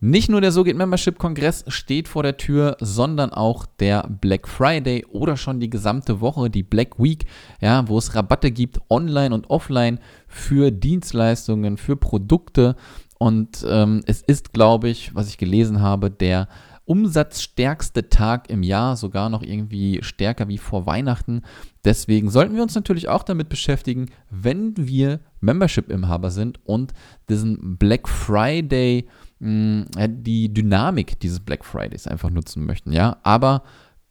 Nicht nur der So geht Membership-Kongress steht vor der Tür, sondern auch der Black Friday oder schon die gesamte Woche, die Black Week, ja, wo es Rabatte gibt, online und offline, für Dienstleistungen, für Produkte. Und es ist, glaube ich, was ich gelesen habe, der umsatzstärkste Tag im Jahr, sogar noch irgendwie stärker wie vor Weihnachten. Deswegen sollten wir uns natürlich auch damit beschäftigen, wenn wir Membership-Inhaber sind und diesen Black Friday, die Dynamik dieses Black Fridays einfach nutzen möchten. Ja, aber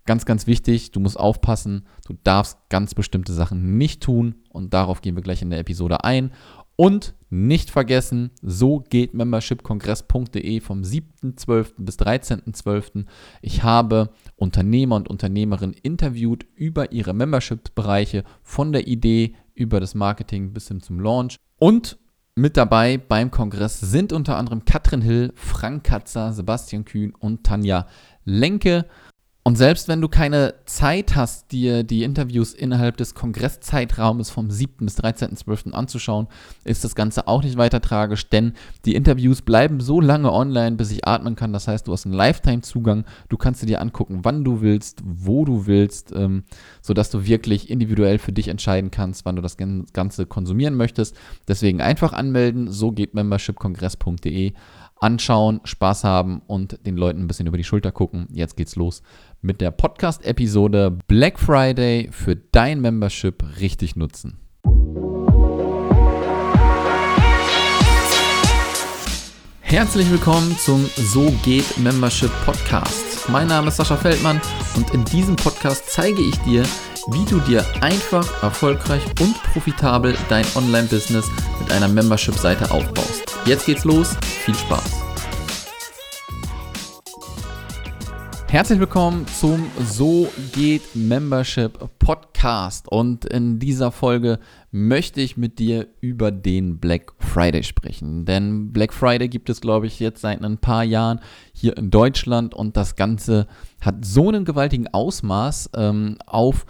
ganz, ganz wichtig, du musst aufpassen, du darfst ganz bestimmte Sachen nicht tun und darauf gehen wir gleich in der Episode ein. Und nicht vergessen, so geht membershipkongress.de vom 7.12. bis 13.12. Ich habe Unternehmer und Unternehmerinnen interviewt über ihre Membership-Bereiche, von der Idee über das Marketing bis hin zum Launch. Und mit dabei beim Kongress sind unter anderem Katrin Hill, Frank Katzer, Sebastian Kühn und Tanja Lenke. Und selbst wenn du keine Zeit hast, dir die Interviews innerhalb des Kongresszeitraumes vom 7. bis 13.12. anzuschauen, ist das Ganze auch nicht weiter tragisch, denn die Interviews bleiben so lange online, bis ich atmen kann. Das heißt, du hast einen Lifetime-Zugang, du kannst dir angucken, wann du willst, wo du willst, sodass du wirklich individuell für dich entscheiden kannst, wann du das Ganze konsumieren möchtest. Deswegen einfach anmelden, so geht membershipkongress.de. Anschauen, Spaß haben und den Leuten ein bisschen über die Schulter gucken. Jetzt geht's los mit der Podcast-Episode Black Friday für dein Membership richtig nutzen. Herzlich willkommen zum So geht Membership Podcast. Mein Name ist Sascha Feldmann und in diesem Podcast zeige ich dir, wie du dir einfach, erfolgreich und profitabel dein Online-Business mit einer Membership-Seite aufbaust. Jetzt geht's los, viel Spaß! Herzlich willkommen zum So geht Membership Podcast und in dieser Folge möchte ich mit dir über den Black Friday sprechen, denn Black Friday gibt es, glaube ich, jetzt seit ein paar Jahren hier in Deutschland und das Ganze hat so einen gewaltigen Ausmaß auf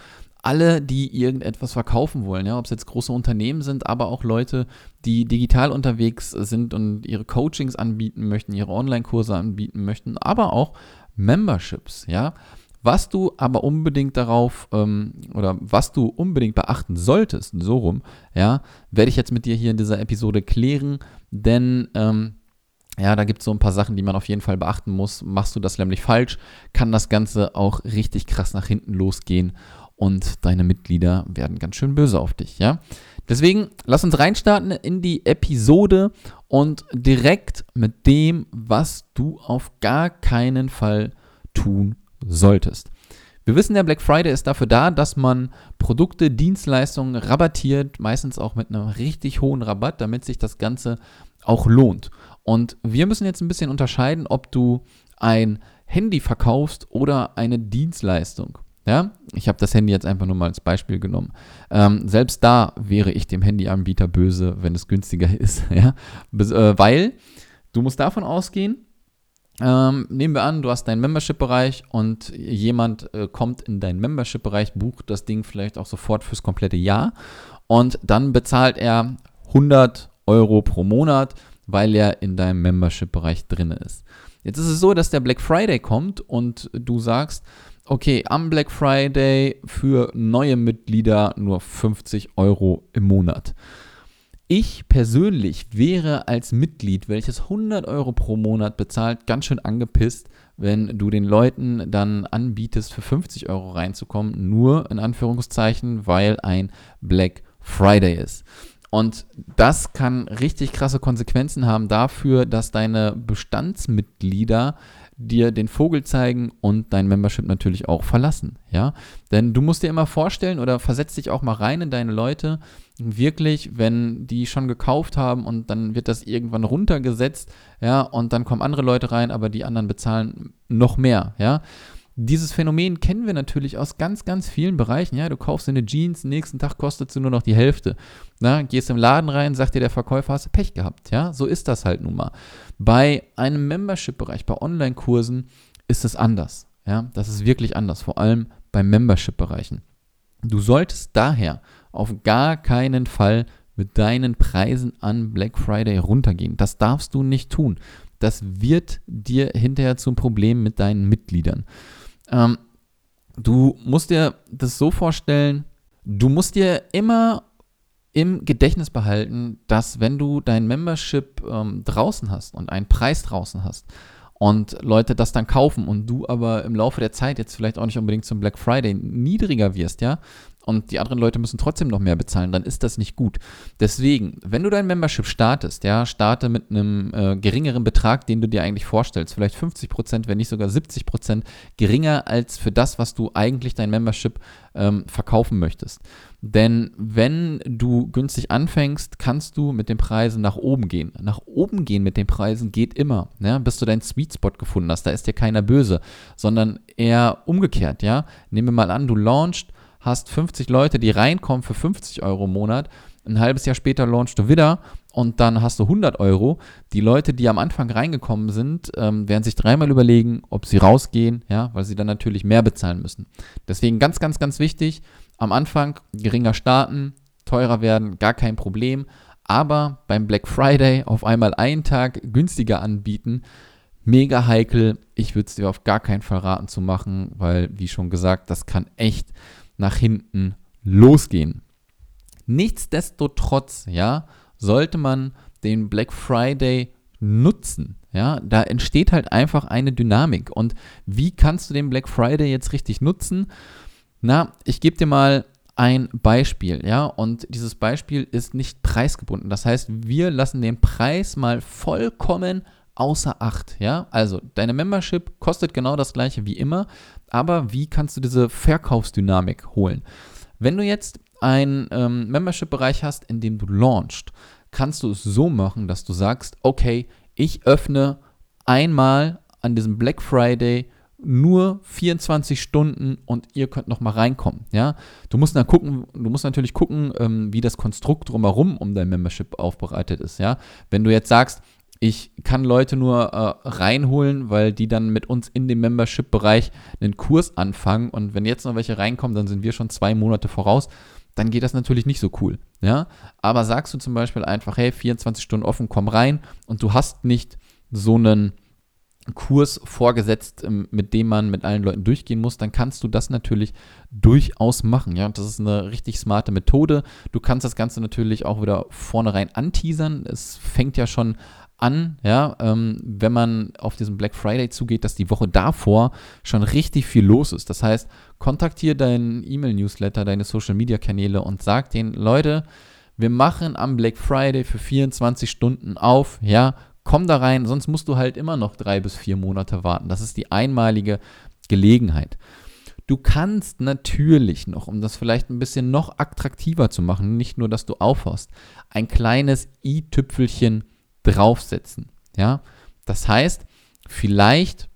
alle, die irgendetwas verkaufen wollen, ja, ob es jetzt große Unternehmen sind, aber auch Leute, die digital unterwegs sind und ihre Coachings anbieten möchten, ihre Online-Kurse anbieten möchten, aber auch Memberships, ja. Was du aber unbedingt darauf oder was du unbedingt beachten solltest, so rum, ja, werde ich jetzt mit dir hier in dieser Episode klären, denn ja, da gibt es so ein paar Sachen, die man auf jeden Fall beachten muss. Machst du das nämlich falsch, kann das Ganze auch richtig krass nach hinten losgehen. Und deine Mitglieder werden ganz schön böse auf dich, ja? Deswegen, lass uns reinstarten in die Episode und direkt mit dem, was du auf gar keinen Fall tun solltest. Wir wissen, der Black Friday ist dafür da, dass man Produkte, Dienstleistungen rabattiert, meistens auch mit einem richtig hohen Rabatt, damit sich das Ganze auch lohnt. Und wir müssen jetzt ein bisschen unterscheiden, ob du ein Handy verkaufst oder eine Dienstleistung. Ja, ich habe das Handy jetzt einfach nur mal als Beispiel genommen. Selbst da wäre ich dem Handyanbieter böse, wenn es günstiger ist, ja? Weil du musst davon ausgehen, nehmen wir an, du hast deinen Membership-Bereich und jemand kommt in deinen Membership-Bereich, bucht das Ding vielleicht auch sofort fürs komplette Jahr und dann bezahlt er 100 Euro pro Monat, weil er in deinem Membership-Bereich drin ist. Jetzt ist es so, dass der Black Friday kommt und du sagst, okay, am Black Friday für neue Mitglieder nur 50 Euro im Monat. Ich persönlich wäre als Mitglied, welches 100 Euro pro Monat bezahlt, ganz schön angepisst, wenn du den Leuten dann anbietest, für 50 Euro reinzukommen, nur in Anführungszeichen, weil ein Black Friday ist. Und das kann richtig krasse Konsequenzen haben dafür, dass deine Bestandsmitglieder dir den Vogel zeigen und dein Membership natürlich auch verlassen, ja? Denn du musst dir immer vorstellen oder versetz dich auch mal rein in deine Leute, wirklich, wenn die schon gekauft haben und dann wird das irgendwann runtergesetzt, ja, und dann kommen andere Leute rein, aber die anderen bezahlen noch mehr, ja? Dieses Phänomen kennen wir natürlich aus ganz, ganz vielen Bereichen. Ja, du kaufst dir eine Jeans, nächsten Tag kostet sie nur noch die Hälfte. Na, gehst im Laden rein, sagt dir der Verkäufer, hast du Pech gehabt. Ja, so ist das halt nun mal. Bei einem Membership-Bereich, bei Online-Kursen ist es anders. Ja, das ist wirklich anders, vor allem bei Membership-Bereichen. Du solltest daher auf gar keinen Fall mit deinen Preisen an Black Friday runtergehen. Das darfst du nicht tun. Das wird dir hinterher zum Problem mit deinen Mitgliedern. Du musst dir das so vorstellen, du musst dir immer im Gedächtnis behalten, dass wenn du dein Membership draußen hast und einen Preis draußen hast und Leute das dann kaufen und du aber im Laufe der Zeit jetzt vielleicht auch nicht unbedingt zum Black Friday niedriger wirst, ja, und die anderen Leute müssen trotzdem noch mehr bezahlen, dann ist das nicht gut. Deswegen, wenn du dein Membership startest, ja, starte mit einem geringeren Betrag, den du dir eigentlich vorstellst. Vielleicht 50%, wenn nicht sogar 70% geringer als für das, was du eigentlich dein Membership verkaufen möchtest. Denn wenn du günstig anfängst, kannst du mit den Preisen nach oben gehen. Nach oben gehen mit den Preisen geht immer, ja, bis du deinen Sweet Spot gefunden hast. Da ist dir keiner böse, sondern eher umgekehrt, ja. Nehmen wir mal an, du launchst, hast 50 Leute, die reinkommen für 50 Euro im Monat, ein halbes Jahr später launchst du wieder und dann hast du 100 Euro. Die Leute, die am Anfang reingekommen sind, werden sich dreimal überlegen, ob sie rausgehen, ja, weil sie dann natürlich mehr bezahlen müssen. Deswegen ganz, ganz, ganz wichtig, am Anfang geringer starten, teurer werden, gar kein Problem, aber beim Black Friday auf einmal einen Tag günstiger anbieten, mega heikel. Ich würde es dir auf gar keinen Fall raten zu machen, weil, wie schon gesagt, das kann echt nach hinten losgehen. Nichtsdestotrotz, ja, sollte man den Black Friday nutzen, ja, da entsteht halt einfach eine Dynamik. Und wie kannst du den Black Friday jetzt richtig nutzen? Na, ich gebe dir mal ein Beispiel, ja, und dieses Beispiel ist nicht preisgebunden. Das heißt, wir lassen den Preis mal vollkommen außer Acht, ja, also deine Membership kostet genau das gleiche wie immer, aber wie kannst du diese Verkaufsdynamik holen? Wenn du jetzt einen Membership-Bereich hast, in dem du launchst, kannst du es so machen, dass du sagst, okay, ich öffne einmal an diesem Black Friday nur 24 Stunden und ihr könnt nochmal reinkommen, ja. Du musst natürlich gucken, wie das Konstrukt drumherum um dein Membership aufbereitet ist, ja. Wenn du jetzt sagst, ich kann Leute nur reinholen, weil die dann mit uns in dem Membership-Bereich einen Kurs anfangen und wenn jetzt noch welche reinkommen, dann sind wir schon 2 Monate voraus, dann geht das natürlich nicht so cool, ja, aber sagst du zum Beispiel einfach, hey, 24 Stunden offen, komm rein und du hast nicht so einen Kurs vorgesetzt, mit dem man mit allen Leuten durchgehen muss, dann kannst du das natürlich durchaus machen, ja, und das ist eine richtig smarte Methode. Du kannst das Ganze natürlich auch wieder vornherein anteasern, es fängt ja schon an, ja, wenn man auf diesen Black Friday zugeht, dass die Woche davor schon richtig viel los ist. Das heißt, kontaktiere deinen E-Mail-Newsletter, deine Social-Media-Kanäle und sag denen, Leute, wir machen am Black Friday für 24 Stunden auf, ja, komm da rein, sonst musst du halt immer noch 3 bis 4 Monate warten. Das ist die einmalige Gelegenheit. Du kannst natürlich noch, um das vielleicht ein bisschen noch attraktiver zu machen, nicht nur, dass du aufhörst, ein kleines i-Tüpfelchen draufsetzen, ja, das heißt, vielleicht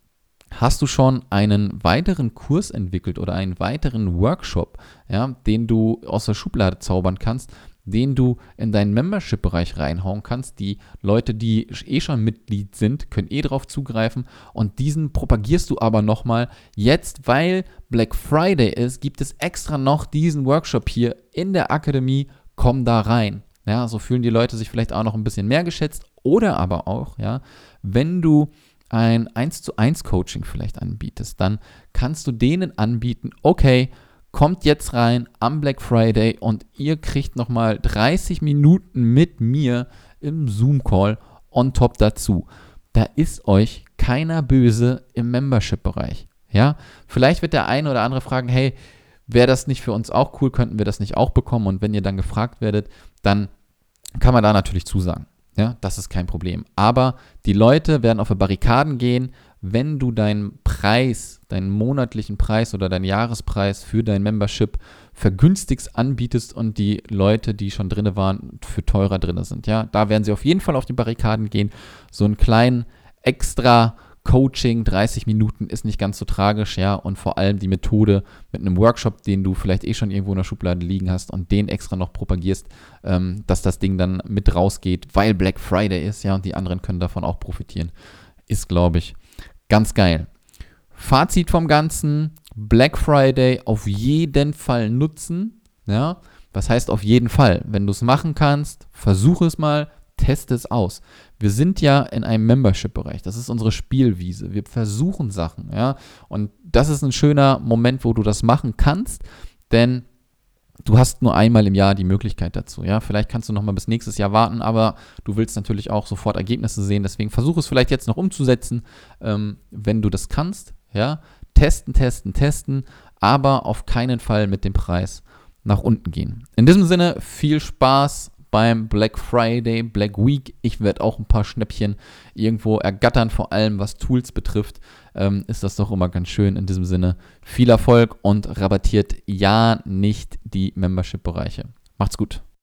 hast du schon einen weiteren Kurs entwickelt oder einen weiteren Workshop, ja, den du aus der Schublade zaubern kannst, den du in deinen Membership-Bereich reinhauen kannst. Die Leute, die eh schon Mitglied sind, können eh drauf zugreifen und diesen propagierst du aber nochmal. Jetzt, weil Black Friday ist, gibt es extra noch diesen Workshop hier in der Akademie, komm da rein. Ja, so fühlen die Leute sich vielleicht auch noch ein bisschen mehr geschätzt. Oder aber auch, ja, wenn du ein 1:1 Coaching vielleicht anbietest, dann kannst du denen anbieten, okay, kommt jetzt rein am Black Friday und ihr kriegt nochmal 30 Minuten mit mir im Zoom-Call on top dazu. Da ist euch keiner böse im Membership-Bereich, ja. Vielleicht wird der eine oder andere fragen, hey, wäre das nicht für uns auch cool, könnten wir das nicht auch bekommen? Und wenn ihr dann gefragt werdet, dann kann man da natürlich zusagen. Ja, das ist kein Problem. Aber die Leute werden auf die Barrikaden gehen, wenn du deinen Preis, deinen monatlichen Preis oder deinen Jahrespreis für dein Membership vergünstigst anbietest und die Leute, die schon drinne waren, für teurer drinne sind. Ja, da werden sie auf jeden Fall auf die Barrikaden gehen. So einen kleinen extra Coaching, 30 Minuten ist nicht ganz so tragisch, ja, und vor allem die Methode mit einem Workshop, den du vielleicht eh schon irgendwo in der Schublade liegen hast und den extra noch propagierst, dass das Ding dann mit rausgeht, weil Black Friday ist, ja, und die anderen können davon auch profitieren, ist, glaube ich, ganz geil. Fazit vom Ganzen, Black Friday auf jeden Fall nutzen, ja, was heißt auf jeden Fall? Wenn du es machen kannst, versuch es mal, teste es aus. Wir sind ja in einem Membership-Bereich. Das ist unsere Spielwiese. Wir versuchen Sachen, ja. Und das ist ein schöner Moment, wo du das machen kannst, denn du hast nur einmal im Jahr die Möglichkeit dazu, ja. Vielleicht kannst du nochmal bis nächstes Jahr warten, aber du willst natürlich auch sofort Ergebnisse sehen. Deswegen versuch es vielleicht jetzt noch umzusetzen, wenn du das kannst, ja. Testen, aber auf keinen Fall mit dem Preis nach unten gehen. In diesem Sinne, viel Spaß beim Black Friday, Black Week. Ich werde auch ein paar Schnäppchen irgendwo ergattern, vor allem was Tools betrifft. Ist das doch immer ganz schön. In diesem Sinne, viel Erfolg und rabattiert ja nicht die Membership-Bereiche. Macht's gut.